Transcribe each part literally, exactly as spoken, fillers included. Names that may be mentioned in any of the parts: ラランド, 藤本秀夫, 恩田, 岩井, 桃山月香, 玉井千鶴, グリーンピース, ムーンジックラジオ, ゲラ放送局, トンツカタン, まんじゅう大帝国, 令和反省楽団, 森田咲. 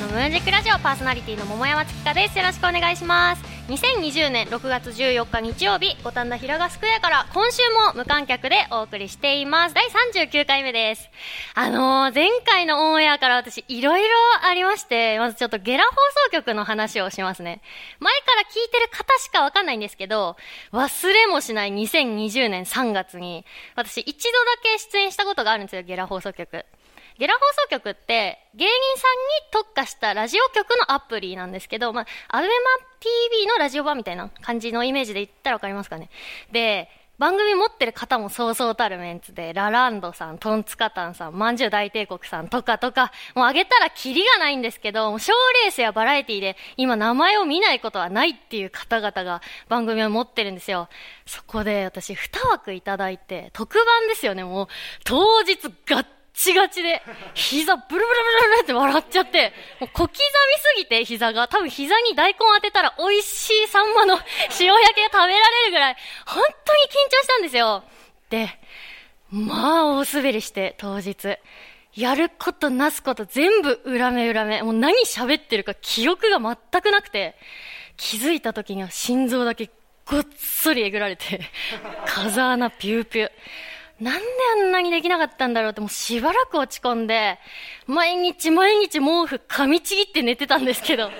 のムーンジックラジオパーソナリティの桃山月香です。よろしくお願いします。にせんにじゅうねんろくがつじゅうよっか日曜日、五反田平賀スクエアから今週も無観客でお送りしています。だいさんじゅうきゅうかいめです。あのー、前回のオンエアから私いろいろありまして、まずちょっとゲラ放送局の話をしますね。前から聞いてる方しかわかんないんですけど、忘れもしないにせんにじゅうねんさんがつに私一度だけ出演したことがあるんですよ。ゲラ放送局ゲラ放送局って芸人さんに特化したラジオ局のアプリなんですけど、まあ、アベマ ティーブイ のラジオ版みたいな感じのイメージで言ったらわかりますかね。で、番組持ってる方もそうそうたるメンツで、ラランドさん、トンツカタンさん、まんじゅう大帝国さんとかとか、もうあげたらキリがないんですけど、もうショーレースやバラエティで今名前を見ないことはないっていう方々が番組を持ってるんですよ。そこで私に枠いただいて、特番ですよね。もう当日ガッ血がちで膝ブルブルブルブルって笑っちゃって、もう小刻みすぎて膝が、多分膝に大根当てたら美味しいサンマの塩焼きが食べられるぐらい本当に緊張したんですよ。で、まあ大滑りして、当日やることなすこと全部裏目裏目、もう何喋ってるか記憶が全くなくて、気づいた時には心臓だけごっそりえぐられて風穴ピューピュー。なんであんなにできなかったんだろうって、もうしばらく落ち込んで、毎日毎日毛布噛みちぎって寝てたんですけど。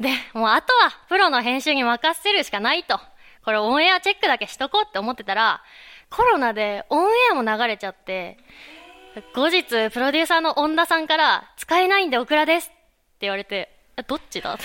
で、もうあとはプロの編集に任せるしかないと。これオンエアチェックだけしとこうって思ってたら、コロナでオンエアも流れちゃって、後日プロデューサーの恩田さんから、使えないんでオクラですって言われて、どっちだって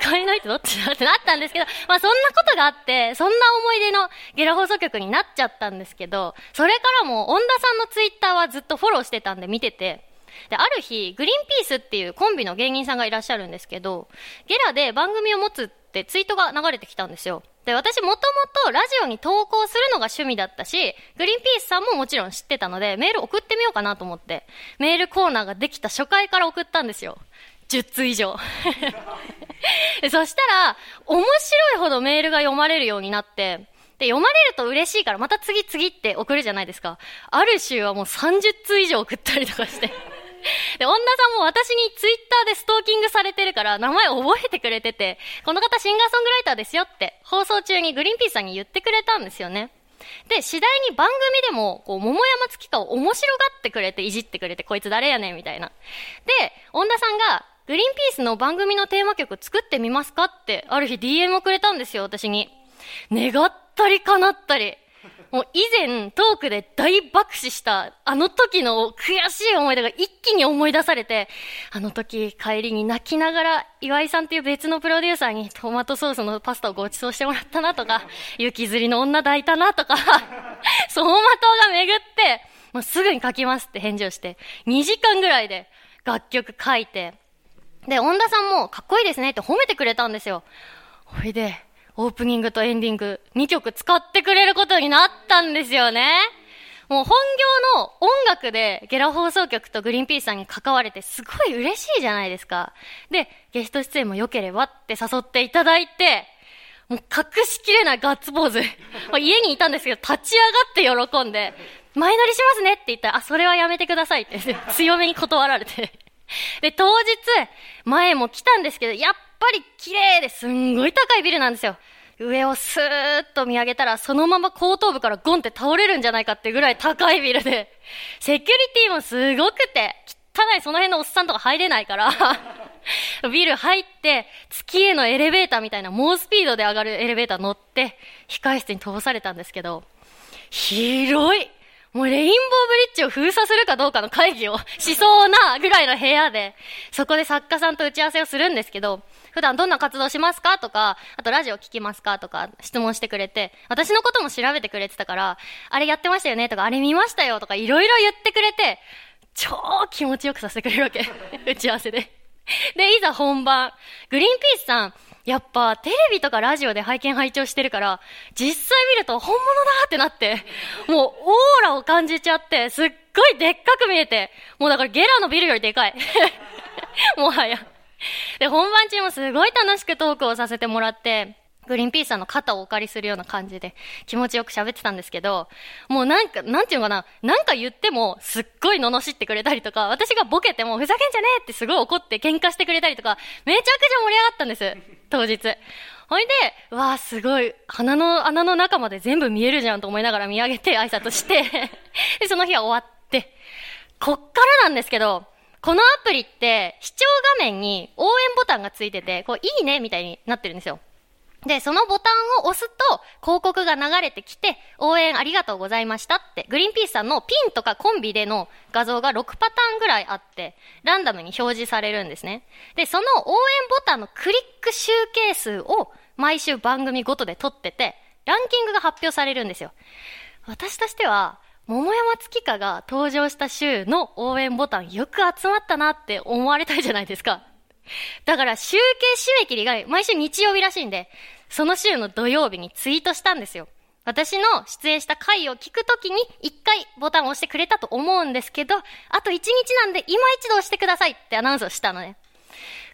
使えないってどっちだってなったんですけど、まあそんなことがあって、そんな思い出のゲラ放送局になっちゃったんですけど、それからも恩田さんのツイッターはずっとフォローしてたんで見てて、で、ある日グリーンピースっていうコンビの芸人さんがいらっしゃるんですけど、ゲラで番組を持つってツイートが流れてきたんですよ。で、私もともとラジオに投稿するのが趣味だったし、グリーンピースさんももちろん知ってたので、メール送ってみようかなと思ってメールコーナーができた初回から送ったんですよ。じゅっつう以上そしたら面白いほどメールが読まれるようになって、で、読まれると嬉しいからまた次次って送るじゃないですか。ある週はもうさんじゅっつう以上送ったりとかしてで、恩田さんも私にツイッターでストーキングされてるから名前覚えてくれてて、この方シンガーソングライターですよって放送中にグリーンピースさんに言ってくれたんですよね。で、次第に番組でもこう桃山月花を面白がってくれて、いじってくれて、こいつ誰やねんみたいな。で、恩田さんがグリーンピースの番組のテーマ曲作ってみますかってある日 ディーエム をくれたんですよ、私に。願ったり叶ったり、もう以前トークで大爆死したあの時の悔しい思い出が一気に思い出されて、あの時帰りに泣きながら岩井さんという別のプロデューサーにトマトソースのパスタをご馳走してもらったなとか、雪吊りの女抱いたなとか走馬灯が巡って、もうすぐに書きますって返事をして、にじかんぐらいで楽曲書いて、で、恩田さんもかっこいいですねって褒めてくれたんですよ。ほいで、オープニングとエンディングにきょく使ってくれることになったんですよね。もう本業の音楽でゲラ放送局とグリーンピースさんに関われてすごい嬉しいじゃないですか。で、ゲスト出演も良ければって誘っていただいて、もう隠しきれないガッツポーズ家にいたんですけど、立ち上がって喜んで、前乗りしますねって言ったら、あ、それはやめてくださいって強めに断られてで、当日前も来たんですけど、やっぱり綺麗で、すんごい高いビルなんですよ。上をスーッと見上げたら、そのまま後頭部からゴンって倒れるんじゃないかってぐらい高いビルで、セキュリティもすごくて、汚い、その辺のおっさんとか入れないからビル入って月へのエレベーターみたいな猛スピードで上がるエレベーター乗って控室に通されたんですけど、広い、もうレインボーブリッジを封鎖するかどうかの会議をしそうなぐらいの部屋で、そこで作家さんと打ち合わせをするんですけど、普段どんな活動しますかとか、あとラジオ聞きますかとか質問してくれて、私のことも調べてくれてたから、あれやってましたよねとか、あれ見ましたよとか、いろいろ言ってくれて、超気持ちよくさせてくれるわけ打ち合わせでで、いざ本番、グリーンピースさんやっぱテレビとかラジオで拝見拝聴してるから、実際見ると本物だってなって、もうオーラを感じちゃって、すっごいでっかく見えて、もうだからゲラのビルよりでかいもはや。で、本番中もすごい楽しくトークをさせてもらって、グリーンピースさんの肩をお借りするような感じで気持ちよく喋ってたんですけど、もうなんか、なんていうのかな、なんか言ってもすっごい罵ってくれたりとか、私がボケてもふざけんじゃねえってすごい怒って喧嘩してくれたりとか、めちゃくちゃ盛り上がったんです、当日。ほいで、うわーすごい、鼻の穴の中まで全部見えるじゃんと思いながら見上げて挨拶してで、その日は終わって、こっからなんですけど、このアプリって視聴画面に応援ボタンがついてて、こういいねみたいになってるんですよ。で、そのボタンを押すと広告が流れてきて、応援ありがとうございましたってグリーンピースさんのピンとかコンビでの画像がろくパターンぐらいあって、ランダムに表示されるんですね。で、その応援ボタンのクリック集計数を毎週番組ごとで取ってて、ランキングが発表されるんですよ。私としては桃山月花が登場した週の応援ボタンよく集まったなって思われたいじゃないですか。だから集計締め切りが毎週日曜日らしいんで、その週の土曜日にツイートしたんですよ。私の出演した回を聞くときにいっかいボタンを押してくれたと思うんですけど、あといちにちなんで今一度押してくださいってアナウンスをしたのね。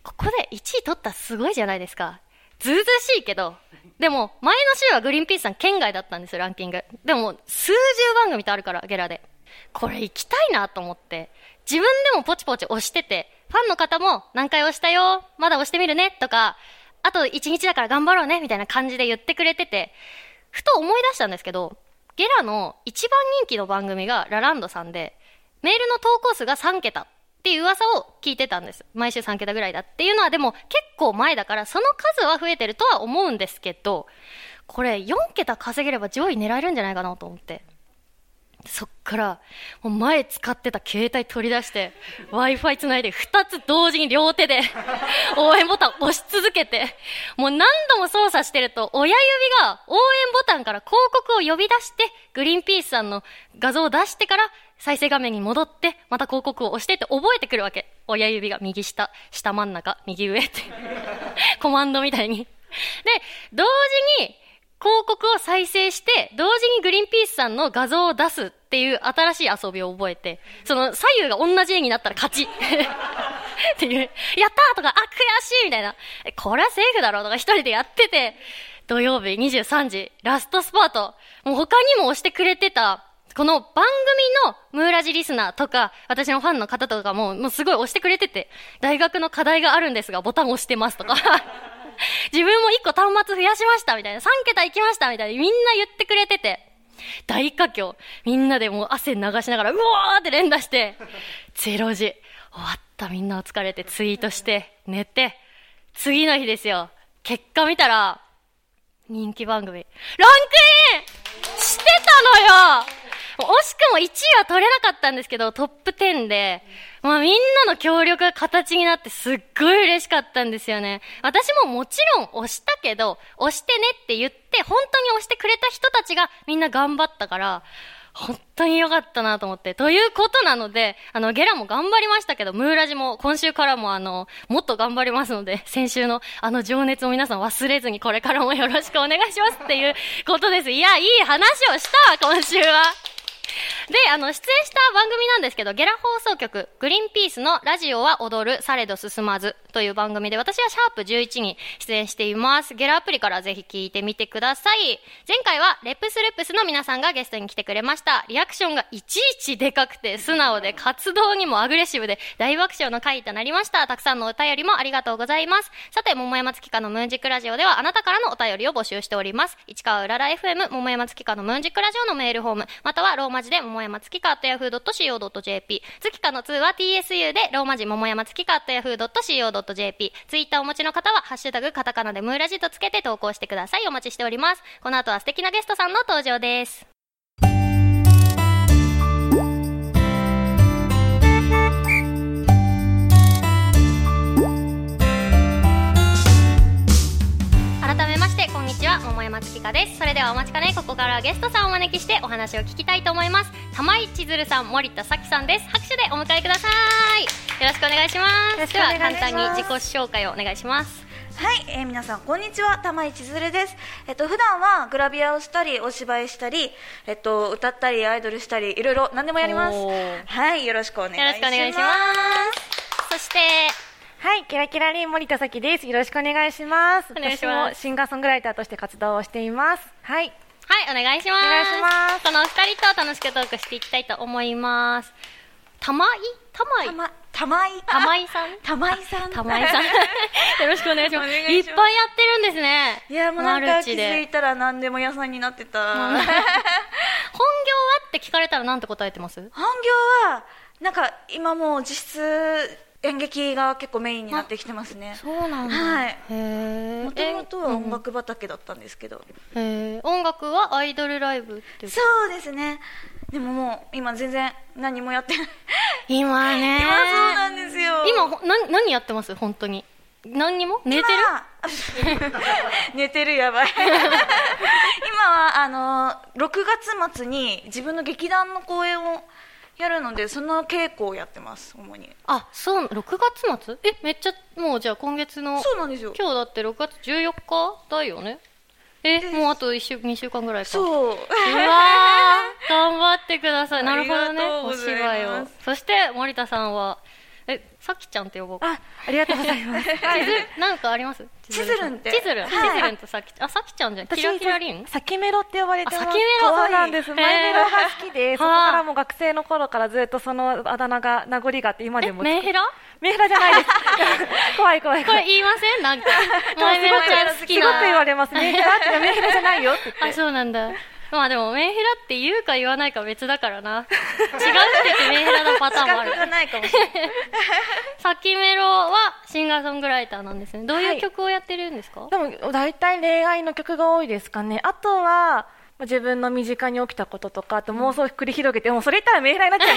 ここでいちい取ったらすごいじゃないですか。ずうずうしいけど、でも前の週はグリーンピースさん県外だったんですよ、ランキング。でも数十番組とあるからゲラで、これ行きたいなと思って、自分でもポチポチ押してて、ファンの方も何回押したよ、まだ押してみるねとか、あといちにちだから頑張ろうねみたいな感じで言ってくれてて、ふと思い出したんですけど、ゲラの一番人気の番組がラランドさんで、メールの投稿数がさんけたっていう噂を聞いてたんです。毎週さんけたぐらいだっていうのは、でも結構前だから、その数は増えてるとは思うんですけど、これよんけた稼げれば上位狙えるんじゃないかなと思って、そっからもう前使ってた携帯取り出して Wi-Fi つないでふたつ同時に両手で応援ボタン押し続けて、もう何度も操作してると親指が応援ボタンから広告を呼び出して、グリーンピースさんの画像を出してから再生画面に戻って、また広告を押してって覚えてくるわけ。親指が右下、下真ん中、右上ってコマンドみたいに。で、同時に広告を再生して、同時にグリーンピースさんの画像を出すっていう新しい遊びを覚えて、その左右が同じ絵になったら勝ちっていう、やったーとか、あ、悔しいみたいな、これはセーフだろうとか一人でやってて、土曜日にじゅうさんじラストスパート。もう他にも押してくれてた、この番組のムーラジリスナーとか私のファンの方とかももうすごい押してくれてて、大学の課題があるんですがボタン押してますとか自分も一個端末増やしましたみたいな、さんけた行きましたみたいな、みんな言ってくれてて、大佳境、みんなでもう汗流しながらうわーって連打してれいじ終わった、みんなお疲れてツイートして寝て、次の日ですよ、結果見たら人気番組ランクインしてたのよ。惜しくもいちいは取れなかったんですけど、トップじゅうで、まあ、みんなの協力が形になってすっごい嬉しかったんですよね。私ももちろん押したけど、押してねって言って本当に押してくれた人たちがみんな頑張ったから、本当に良かったなと思って、ということなので、あのゲラも頑張りましたけど、ムーラジも今週からもあのもっと頑張りますので、先週のあの情熱を皆さん忘れずにこれからもよろしくお願いしますっていうことです。いや、いい話をしたわ今週は。で、あの出演した番組なんですけど、ゲラ放送局グリーンピースのラジオは踊る、されど進まずという番組で、私はシャープじゅういちに出演しています。ゲラアプリからぜひ聞いてみてください。前回はレプスレプスの皆さんがゲストに来てくれました。リアクションがいちいちでかくて素直で、活動にもアグレッシブで大爆笑の回となりました。たくさんのお便りもありがとうございます。さて、桃山月花のムーンジックラジオではあなたからのお便りを募集しております。市川うらら エフエム 桃山月花のムーンジックラジオのメールフォーム、またはローマローマ字で桃山月花 アットヤフードットシーオードットジェーピー、 月花のには ティーエスユー で、ローマ字桃山月花 アットヤフードットシーオードットジェーピー、 ツイッターお持ちの方はハッシュタグカタカナでムーラジとつけて投稿してください。お待ちしております。この後は素敵なゲストさんの登場です。桃山月花です。それではお待ちかね、ここからゲストさんをお招きしてお話を聞きたいと思います。玉井千鶴さん、森田咲さんです。拍手でお迎えください。よろしくお願いします。では簡単に自己紹介をお願いします。はい、えー、皆さんこんにちは、玉井千鶴です。えっと、普段はグラビアをしたりお芝居したり、えっと、歌ったりアイドルしたり、いろいろ何でもやります。はい、よろしくお願いします。よろしくお願いします。そしてはい、キラキラリン森田咲です。よろしくお願いします。お願いします。私もシンガーソングライターとして活動をしています。はいはい、お願いします。お願いします。このお二人と楽しくトークしていきたいと思います。たまいたまいたまたまいたまいさんたまいさんたまいさんよろしくお願いします。いっぱいやってるんですね。いや、もうなんか気づいたら何でも屋さんになってた。本業はって聞かれたら何て答えてます？本業はなんか今もう実質演劇が結構メインになってきてますね。そうなんだ。はい。へ、もともとは音楽畑だったんですけど、うん、へ、音楽はアイドルライブっていう。そうですね。でももう今全然何もやってない。今ね、今そうなんですよ。今な何やってます？本当に何にも？寝てる？寝てる、やばい。今はあのろくがつ末に自分の劇団の公演をやるので、その稽古をやってます、主に。あ、そう、ろくがつ末？え、めっちゃもうじゃあ今月の。そうなんですよ。今日だってろくがつじゅうよっかだよね。え、もうあといっしゅう、にしゅうかんぐらいか。そう。うわー、頑張ってください。なるほどね、お芝居を。そして森田さんは、え、さきちゃんって呼ぼうか。あ、ありがとうございます。なんかあります？ちずるんって。ちずるん、ちずるんとさきちゃん。あ、さきちゃんじゃん。キラキラリン、さきメロって呼ばれてます。さきメロ、そうなんです。前メロが好きで、そこからもう学生の頃からずっとそのあだ名が、名残があって今でも。メンヘラ？メンヘラじゃないです。怖い怖い怖い。これ言いません？なんか前メロちゃん好きな。すごく言われます。メンヘラってメンヘラじゃないよって言って。あ、そうなんだ。まあでもメンヘラって言うか言わないか別だからな。違うってメンヘラのパターンもある。さきメロはシンガーソングライターなんですね。どういう曲をやってるんですか？はい、でも大体恋愛の曲が多いですかね。あとは自分の身近に起きたこととか、あと妄想を繰り広げて、もうそれ言ったらメンヘラになっちゃう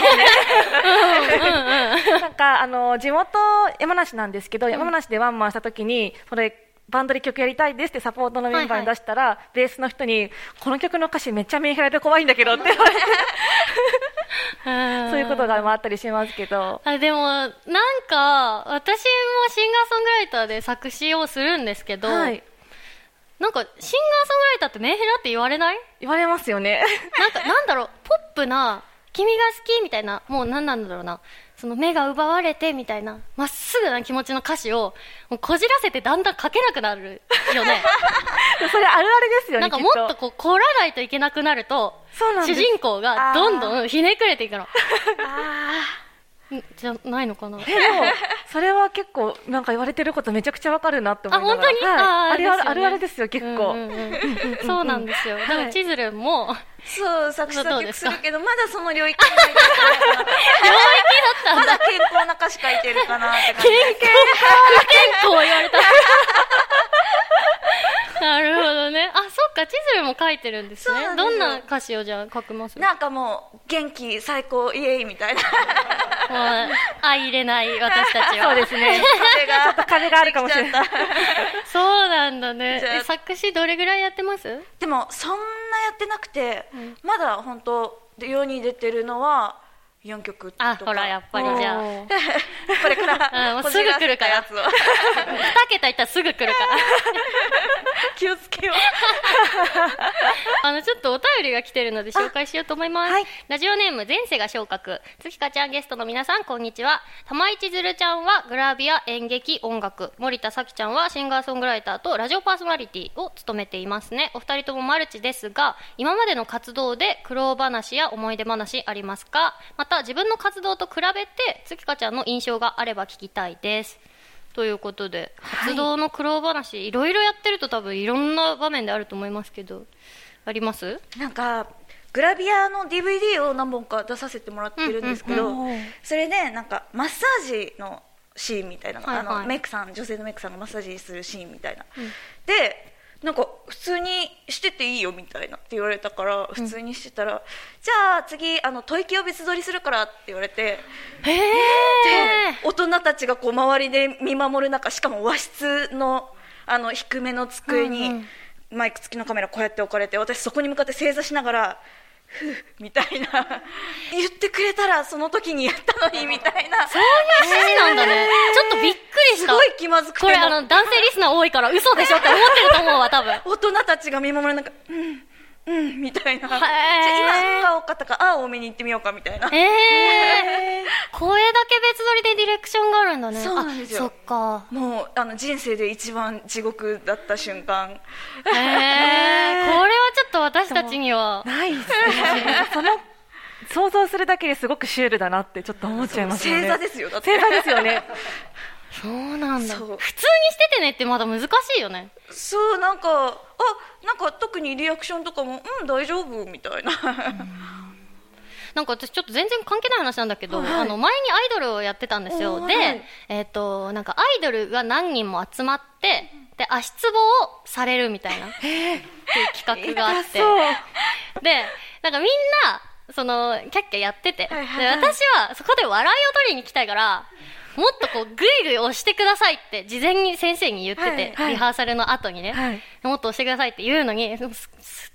んですね。なんかあの地元山梨なんですけど、山梨でワンマンした時にそれバンドで曲やりたいですってサポートのメンバーに出したら、はいはい、ベースの人にこの曲の歌詞めっちゃメンヘラで怖いんだけどって言われてそういうことがあったりしますけど。あ、でもなんか私もシンガーソングライターで作詞をするんですけど、はい、なんかシンガーソングライターってメンヘラって言われない？言われますよね。なんかなんだろう、ポップな君が好きみたいな、もう何なんだろうな、その目が奪われてみたいなまっすぐな気持ちの歌詞をもうこじらせてだんだん書けなくなるよね。それあるあるですよね。なんかもっとこう凝らないといけなくなると、そうなんです。主人公がどんどんひねくれていくの。あじゃないのかな。え、でもそれは結構なんか言われてることめちゃくちゃわかるなって思いながら。あ、本当に、はい、あ, あるあるですよ、結構。そうなんですよ。でもちずるんもそう、作詞作曲するけど、まだその領域にないから領域だったんだ。まだ健康な歌詞書いてるかなって感じ。健康、健康言われた。なるほどね。あ、そっか、ちずるも書いてるんですね。そうなんです。どんな歌詞をじゃあ書きます？なんかもう元気最高イエイみたいな。もう相入れない私たちは。そうですね。風がちょっと風があるかもしれない。そうなんだね。え、作詞どれぐらいやってます？でもそんなやってなくて、うん、まだ本当世に出てるのはよんきょくとか。あ、ほらやっぱりじゃあこれから、うん、すぐ来るからやつをに桁いったらすぐ来るから気をつけよう。あのちょっとお便りが来てるので紹介しようと思います、はい、ラジオネーム前世が昇格月花ちゃんゲストの皆さんこんにちは。玉井千鶴ちゃんはグラビア演劇音楽、森田咲ちゃんはシンガーソングライターとラジオパーソナリティを務めていますね。お二人ともマルチですが、今までの活動で苦労話や思い出話ありますか？また自分の活動と比べて月花ちゃんの印象があれば聞きたいですということで、はい、活動の苦労話いろいろやってると多分いろんな場面であると思いますけど、あります？なんかグラビアの ディーブイディー を何本か出させてもらってるんですけど、それでなんかマッサージのシーンみたいなの、はいはい、あのメイクさん、女性のメイクさんがマッサージするシーンみたいな、うん、でなんか普通にしてていいよみたいなって言われたから普通にしてたら、うん、じゃあ次あの吐息を別撮りするからって言われて、へー、で大人たちがこう周りで見守る中、しかも和室のあの低めの机にマイク付きのカメラこうやって置かれて、私そこに向かって正座しながらふうみたいな、言ってくれたらその時にやったのにみたいな、そういう指示なんだね。ちょっとびっくりした。すごい気まずくて、これあの男性リスナー多いから嘘でしょって思ってると思うわ多分。大人たちが見守る中、うんうんみたいな、えー、じゃ今が多かったからあ多めに行ってみようかみたいな、えー、声だけ別撮りでディレクションがあるんだね。そうなんですよ。そっか。もうあの人生で一番地獄だった瞬間、えー、これはちょっと私たちにはないですねその想像するだけですごくシュールだなってちょっと思っちゃいますよね。正座ですよ、だって正座ですよねそうなんだ。普通にしててねってまだ難しいよね。そうなんかあなんか特にリアクションとかもうん大丈夫みたいななんか私ちょっと全然関係ない話なんだけど、はい、あの前にアイドルをやってたんですよ。で、はい、えーと、なんかアイドルが何人も集まってで足つぼをされるみたいなっていう企画があってでなんかみんなそのキャッキャやってて、はいはいはい、で私はそこで笑いを取りに来たからもっとこうグイグイ押してくださいって事前に先生に言ってて、はいはい、リハーサルの後にね、はい、もっと押してくださいって言うのにスッス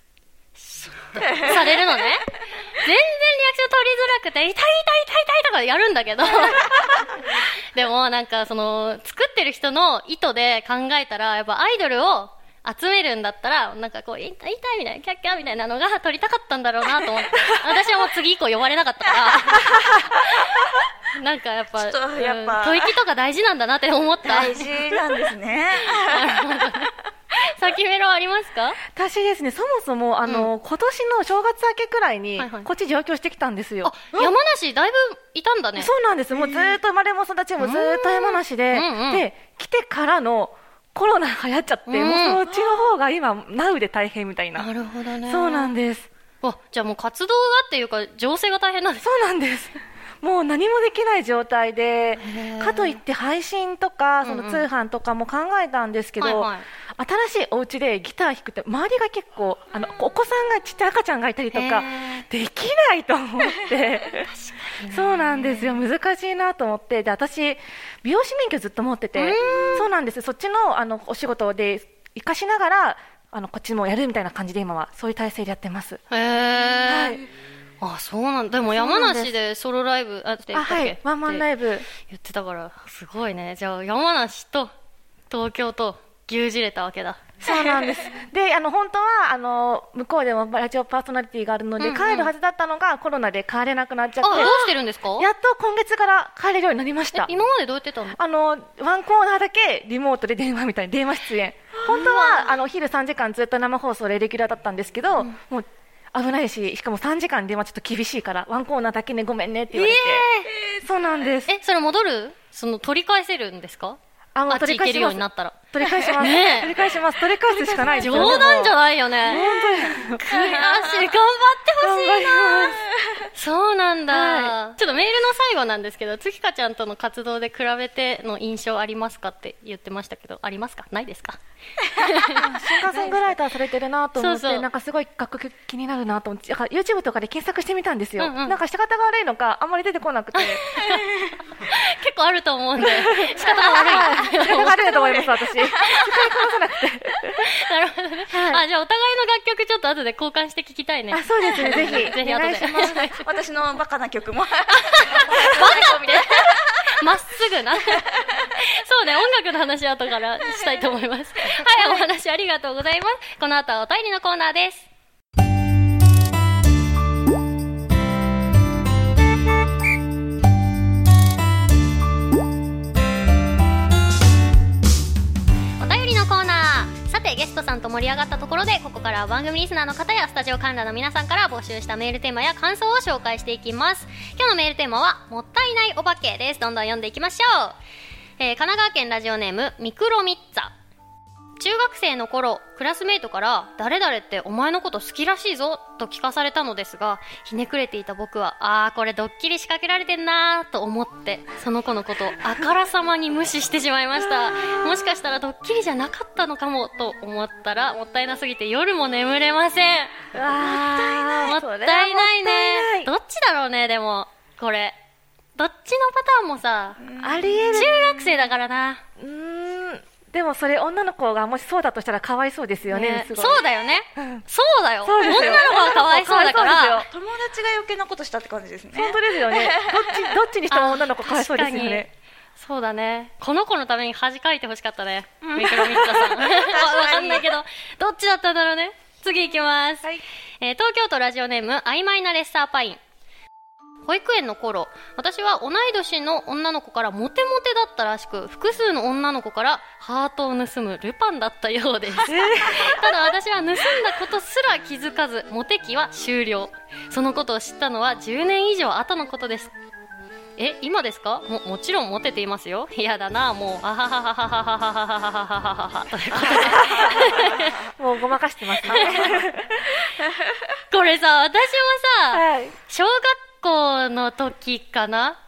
ッとされるのね全然リアクション取りづらくて痛い痛い痛い痛いとかやるんだけどでもなんかその作ってる人の意図で考えたらやっぱアイドルを集めるんだったらなんかこう痛い痛いみたいなキャッキャみたいなのが撮りたかったんだろうなと思って私はもう次以降呼ばれなかったからなんかやっぱ吐息とか大事なんだなって思った。大事なんですねさきメロありますか？私ですねそもそもあの、うん、今年の正月明けくらいに、はいはい、こっち上京してきたんですよ。あ、うん、山梨だいぶいたんだね。そうなんです。もうずっと生まれも育ちもずっと山梨で、うんうん、で来てからのコロナ流行っちゃって、うん、もうそっちの方が今ナウで大変みたいな。なるほどね。そうなんです。あ、じゃあもう活動がっていうか情勢が大変なんです。そうなんです。もう何もできない状態でかといって配信とかその通販とかも考えたんですけど、うんうんはいはい、新しいお家でギター弾くって周りが結構あのお子さんがちっちゃい赤ちゃんがいたりとかできないと思って確かに、ね、そうなんですよ。難しいなと思ってで私美容師免許ずっと持っててそうなんです。そっち の, あのお仕事で活かしながらあのこっちもやるみたいな感じで今はそういう体制でやってます。へー、はい。ああそうなんだ。でも山梨でソロライブあって言ったっけ、はい、ワンマンライブ言ってたからすごいね。じゃあ山梨と東京と牛耳れたわけだ。そうなんですであの本当はあの向こうでもラジオパーソナリティがあるので、うんうん、帰るはずだったのがコロナで帰れなくなっちゃって。あ、どうしてるんですか？やっと今月から帰れるようになりました。今までどうやってたの？あのワンコーナーだけリモートで電話みたいな電話出演本当はあの昼さんじかんずっと生放送でレギュラーだったんですけど、うん、もう危ないし、しかもさんじかん電話ちょっと厳しいからワンコーナーだけねごめんねって言われて、えー、そうなんです。え、それ戻る？その取り返せるんですか？あの、あっち行けるようになったら取り返します、ね、取り返します。取り返すしかないですよ。冗談じゃないよね。本当に悔しい。頑張ってほしいな。そうなんだ、はい、ちょっとメールの最後なんですけど、つきかちゃんとの活動で比べての印象ありますかって言ってましたけど、ありますか？ないですか？シンガーソングライターされてるなと思ってそうそうなんかすごい楽曲気になるなと思って YouTube とかで検索してみたんですよ、うんうん、なんか仕方が悪いのかあんまり出てこなくて結構あると思うんで仕方が悪い仕方が悪いと思います私なるほどね、はい、あ、じゃあお互いの楽曲ちょっと後で交換して聞きたいね。あ、そうですね。ぜひぜひ後で私のバカな曲もバカってまっすぐなそうね、音楽の話は後からしたいと思いますはい、お話ありがとうございます。この後はお便りのコーナーです。ゲストさんと盛り上がったところで、ここからは番組リスナーの方やスタジオ観覧の皆さんから募集したメールテーマや感想を紹介していきます。今日のメールテーマはもったいないお化けです。どんどん読んでいきましょう、えー、神奈川県ラジオネームミクロミッツァ。中学生の頃クラスメイトから誰々ってお前のこと好きらしいぞと聞かされたのですが、ひねくれていた僕はあーこれドッキリ仕掛けられてんなーと思ってその子のことをあからさまに無視してしまいました。もしかしたらドッキリじゃなかったのかもと思ったらもったいなすぎて夜も眠れません。うわー、もったいない、もったいないね。どっちだろうね。でもこれどっちのパターンもさありえる。中学生だからな。うーん、でもそれ女の子がもしそうだとしたらかわいそうですよね。すごい。そうだよね、うん、そうだ よ, そうよ。女の子がかわいそうだから友達が余計なことしたって感じですね。本当ですよねど, っちどっちにしても女の子かわいそうですよね。そうだね。この子のために恥かいてほしかったね、うん、ミクロミッツァさんわかんないけどどっちだったんだろうね。次いきます、はい。えー、東京都ラジオネーム曖昧なレッサーパイン。保育園の頃、私は同い年の女の子からモテモテだったらしく、複数の女の子からハートを盗むルパンだったようです。ただ私は盗んだことすら気づかず、モテ期は終了。そのことを知ったのはじゅうねん以上後のことです。え、今ですか？も、もちろんモテていますよ。いやだな、もうあはははははははははははは。もうごまかしてますね。これさ、私もさ、はい、小学校の時かな、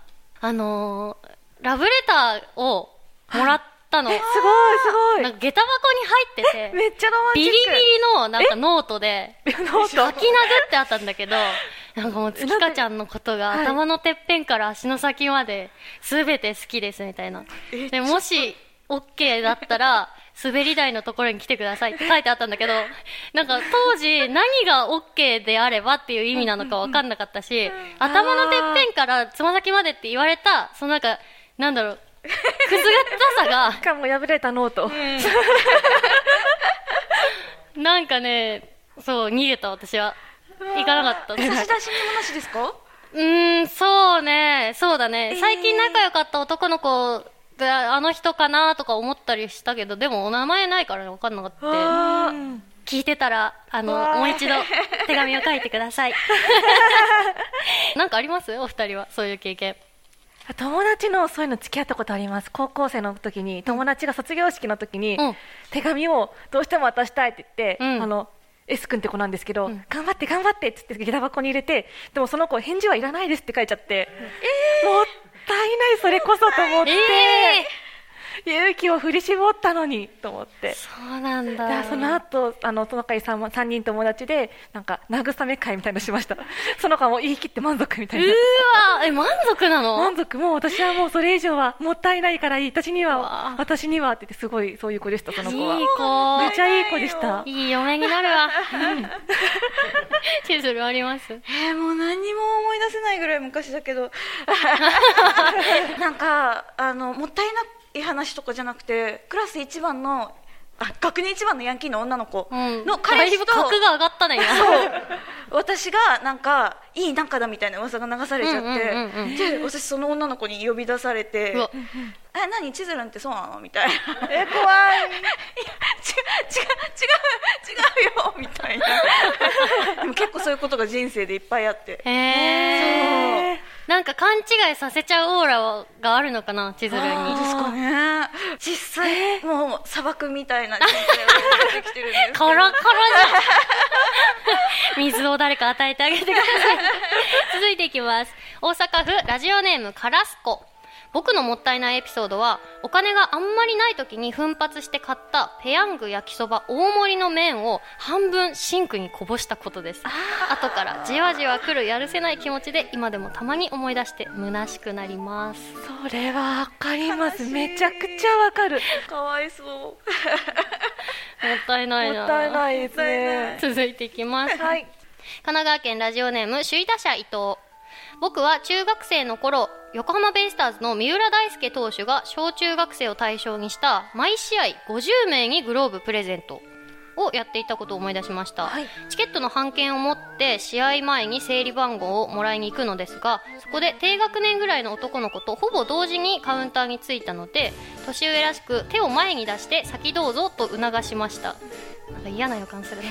あのー、ラブレターをもらったの。え、すごいすごい。なんか下駄箱に入ってて、めっちゃロマンチック。ビリビリのなんかノートで書き殴ってあったんだけど。なんかもう月花ちゃんのことが頭のてっぺんから足の先まで全て好きですみたいな、はい、でもし OK だったら滑り台のところに来てくださいって書いてあったんだけど、なんか当時何が OK であればっていう意味なのか分かんなかったし、頭のてっぺんからつま先までって言われた、そのなんかなんだろう、くすがったさがしかも破れたノート、うん、なんかね、そう逃げた、私は行かなかった。差し出しの話ですか？うーん、そうね、そうだね、えー、最近仲良かった男の子があの人かなとか思ったりしたけど、でもお名前ないから分かんなかった。聞いてたらあのもう一度手紙を書いてください。なんかあります？お二人はそういう経験。友達のそういうの付き合ったことあります。高校生の時に友達が卒業式の時に、うん、手紙をどうしても渡したいって言って、うん、あのS 君って子なんですけど、うん、頑張って頑張ってって言って下駄箱に入れて、でもその子返事はいらないですって書いちゃって、えー、もったいない、それこそと思って、えー、勇気を振り絞ったのにと思って。そうなんだ。その後あのその会 3, さんにん友達でなんか慰め会みたいなのしました。その子も言い切って満足みたいな。うわ、え、満足なの？満足、もう私はもうそれ以上はもったいないからいい、私には私にはって言って、すごいそういう子でした。その子はいい子、めちゃいい子でした。いい嫁になるわ。チェズルあります？えー、もう何にも思い出せないぐらい昔だけど。なんかあのもったいなくいい話とかじゃなくて、クラス一番の、あ、学年一番のヤンキーの女の子の彼氏と、うん、格が上がったね。そう、私がなんかいい仲だみたいな噂が流されちゃって、うんうんうんうん、で私その女の子に呼び出されて、え、何、千鶴ってそうなのみたいな。え、怖い。いや、違う違う違うよみたいな。でも結構そういうことが人生でいっぱいあって、へえー、そうなんか勘違いさせちゃうオーラがあるのかな、千鶴に。ですかね。実際、えー、もう砂漠みたいな人生を生きてるんですけど。カラカラじゃん。水を誰か与えてあげてください。続いていきます。大阪府ラジオネームカラスコ。僕のもったいないエピソードは、お金があんまりない時に奮発して買ったペヤング焼きそば大盛りの麺を半分シンクにこぼしたことです。後からじわじわ来るやるせない気持ちで今でもたまに思い出して虚しくなります。それはわかります。めちゃくちゃわかる。かわいそう。もったいないな。もったいないですね。続いていきます、はい、神奈川県ラジオネーム首位打者伊藤。僕は中学生の頃、横浜ベイスターズの三浦大輔投手が小中学生を対象にした毎試合ごじゅうめいにグローブプレゼントをやっていたことを思い出しました、はい、チケットの半券を持って試合前に整理番号をもらいに行くのですが、そこで低学年ぐらいの男の子とほぼ同時にカウンターに着いたので、年上らしく手を前に出して先どうぞと促しました。なんか嫌な予感するね。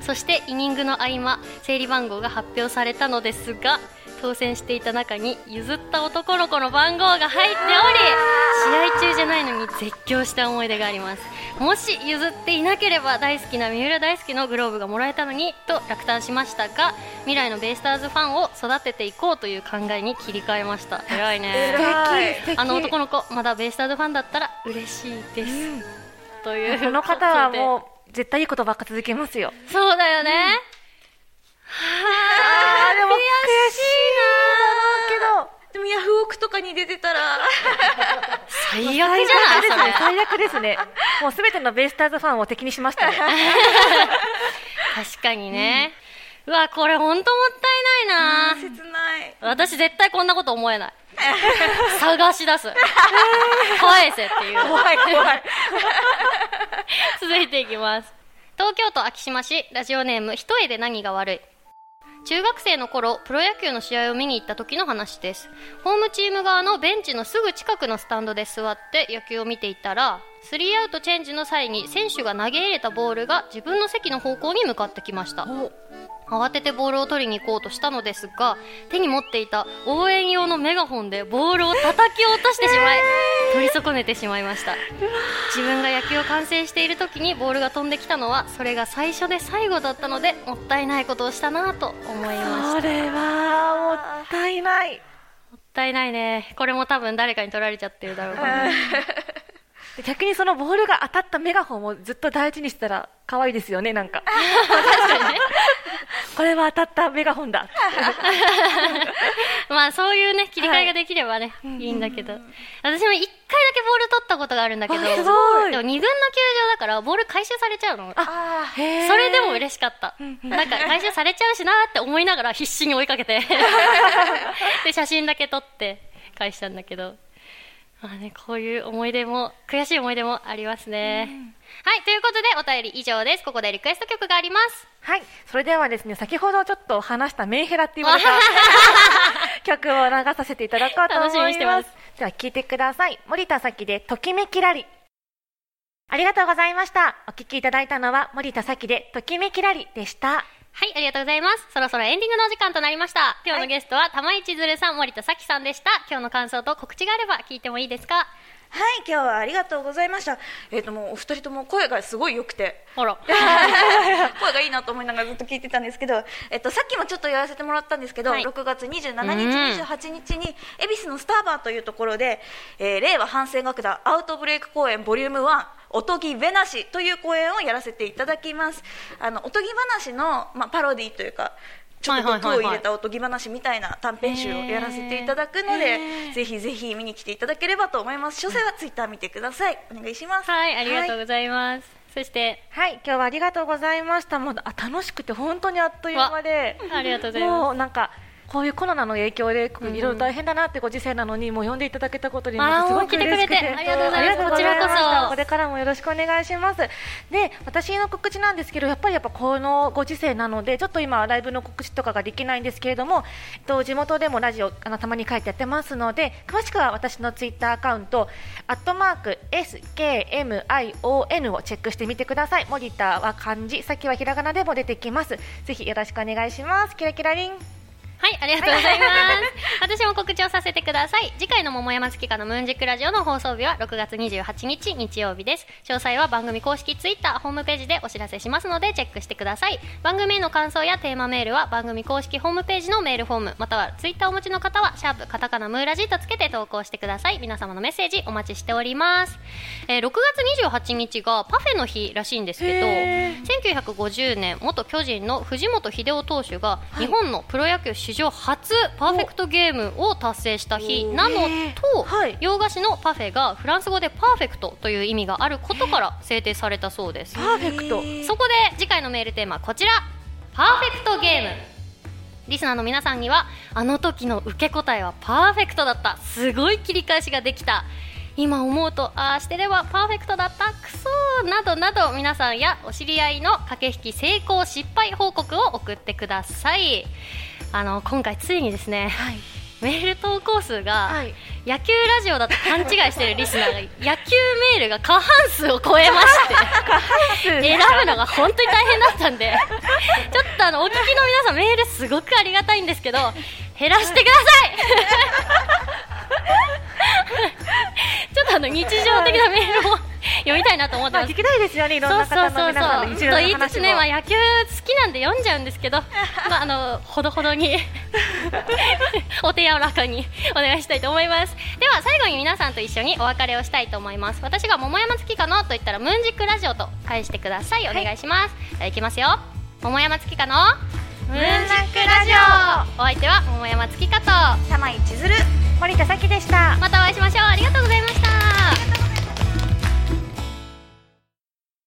そしてイニングの合間、整理番号が発表されたのですが、当選していた中に譲った男の子の番号が入っており、試合中じゃないのに絶叫した思い出があります。もし譲っていなければ大好きな三浦大輔のグローブがもらえたのにと落胆しましたが、未来のベイスターズファンを育てていこうという考えに切り替えました。偉いね。偉い。あの男の子、まだベイスターズファンだったら嬉しいです、うん、というこの方はもう絶対いいことばっか続けますよ。そうだよね、うん、はあ、でも悔しいな。だけどでもヤフオクとかに出てたら最悪じゃない？最悪ですね。もうすべてのベイスターズファンを敵にしましたね。確かにね、うん、うわ、これほんともったいないな、うん、切ない。私絶対こんなこと思えない。探し出す、返せっていう。怖い怖い。続いていきます。東京都昭島市、ラジオネーム一重で何が悪い。中学生の頃、プロ野球の試合を見に行った時の話です。ホームチーム側のベンチのすぐ近くのスタンドで座って野球を見ていたら、スリーアウトチェンジの際に選手が投げ入れたボールが自分の席の方向に向かってきました。慌ててボールを取りに行こうとしたのですが、手に持っていた応援用のメガホンでボールを叩き落としてしまい、えー、取り損ねてしまいました。自分が野球を観戦している時にボールが飛んできたのはそれが最初で最後だったので、もったいないことをしたなと思いました。これはもったいない。もったいないね。これも多分誰かに取られちゃってるだろうから、ねえー、逆にそのボールが当たったメガホンをずっと大事にしたら可愛いですよね。なんか確かにねこれは当たったメガホンだまあそういうね切り替えができればね、はい、いいんだけど、うん、私も一回だけボール取ったことがあるんだけど、すごい。でも二軍の球場だからボール回収されちゃうの。あ、それでも嬉しかった、うん、なんか回収されちゃうしなって思いながら必死に追いかけてで写真だけ撮って返したんだけど、まあね、こういう思い出も悔しい思い出もありますね、うん、はい、ということでお便り以上です。ここでリクエスト曲があります。はい、それではですね、先ほどちょっと話したメンヘラって言われた曲を流させていただこうと思います。楽しみにしてます。では聴いてください。森田咲でときめきラリ。ありがとうございました。お聴きいただいたのは森田咲でときめきラリでした。はい、ありがとうございます。そろそろエンディングのお時間となりました。今日のゲストは、はい、玉井千鶴さん、森田咲さんでした。今日の感想と告知があれば聞いてもいいですか。はい、今日はありがとうございました。えーともうお二人とも声がすごい良くて、あら声がいいなと思いながらずっと聞いてたんですけど、えーとさっきもちょっと言わせてもらったんですけど、はい、ろくがつにじゅうしちにち、にじゅうはちにちに恵比寿のスターバーというところで、えー、令和反省楽団アウトブレイク公演ボリュームワンおとぎ話という公演をやらせていただきます。あのおとぎ話の、まあ、パロディというかちょっと毒を入れたおとぎ話みたいな短編集をやらせていただくので、ぜひぜひ見に来ていただければと思います。詳細はツイッター見てください。お願いします。はい、ありがとうございます、はい、そしてはい、今日はありがとうございました。もう楽しくて本当にあっという間で、ありがとうございます。もうなんかこういうコロナの影響でいろいろ大変だなってご時世なのに、もう呼んでいただけたことにもすごく嬉しくて、ありがとうございます。こちらこそこれからもよろしくお願いします。で、私の告知なんですけど、やっぱりやっぱこのご時世なのでちょっと今ライブの告知とかができないんですけれども、えっと、地元でもラジオあのたまに書いてやってますので、詳しくは私のツイッターアカウントアットマーク エスケーエムアイオーエヌ をチェックしてみてください。モニターは漢字、先はひらがなでも出てきます。ぜひよろしくお願いします。キラキラリン。はい、ありがとうございます私も告知をさせてください。次回の桃山月花のムーンジックラジオの放送日はろくがつにじゅうはちにち日曜日です。詳細は番組公式ツイッターホームページでお知らせしますのでチェックしてください。番組への感想やテーマメールは番組公式ホームページのメールフォーム、またはツイッターをお持ちの方はシャープカタカナムーラジとつけて投稿してください。皆様のメッセージお待ちしております、えー、ろくがつにじゅうはちにちがパフェの日らしいんですけど、せんきゅうひゃくごじゅうねん元巨人の藤本秀夫投手が日本のプロ野球史上初パーフェクトゲームを達成した日なのと、はい、洋菓子のパフェがフランス語でパーフェクトという意味があることから制定されたそうです。パーフェクト。そこで次回のメールテーマはこちら、パーフェクトゲーム。リスナーの皆さんには、あの時の受け答えはパーフェクトだった、すごい切り返しができた、今思うとああしてればパーフェクトだった、クソーなどなど、皆さんやお知り合いの駆け引き成功失敗報告を送ってください。あの今回ついにですね、はい、メール投稿数が野球ラジオだと勘違いしてるリスナーが、はい、野球メールが過半数を超えまして選ぶのが本当に大変だったんでちょっとあのお聞きの皆さん、メールすごくありがたいんですけど減らしてくださいちょっとあの日常的なメールを読みたいなと思ってます。まあ、聞きたいですよね、いろんな方の皆さんの日常の話も。そうそうそうそうと言いつつね、まあ、野球好きなんで読んじゃうんですけど、まあ、あのほどほどにお手柔らかにお願いしたいと思います。では最後に皆さんと一緒にお別れをしたいと思います。私が桃山月花のと言ったらムーンジックラジオと返してください。お願いします、はい、じゃあいきますよ。桃山月花のムーンジックラジオ。お相手は桃山月花と玉井千鶴、森田咲でした。またお会いしましょう。ありがとうございました。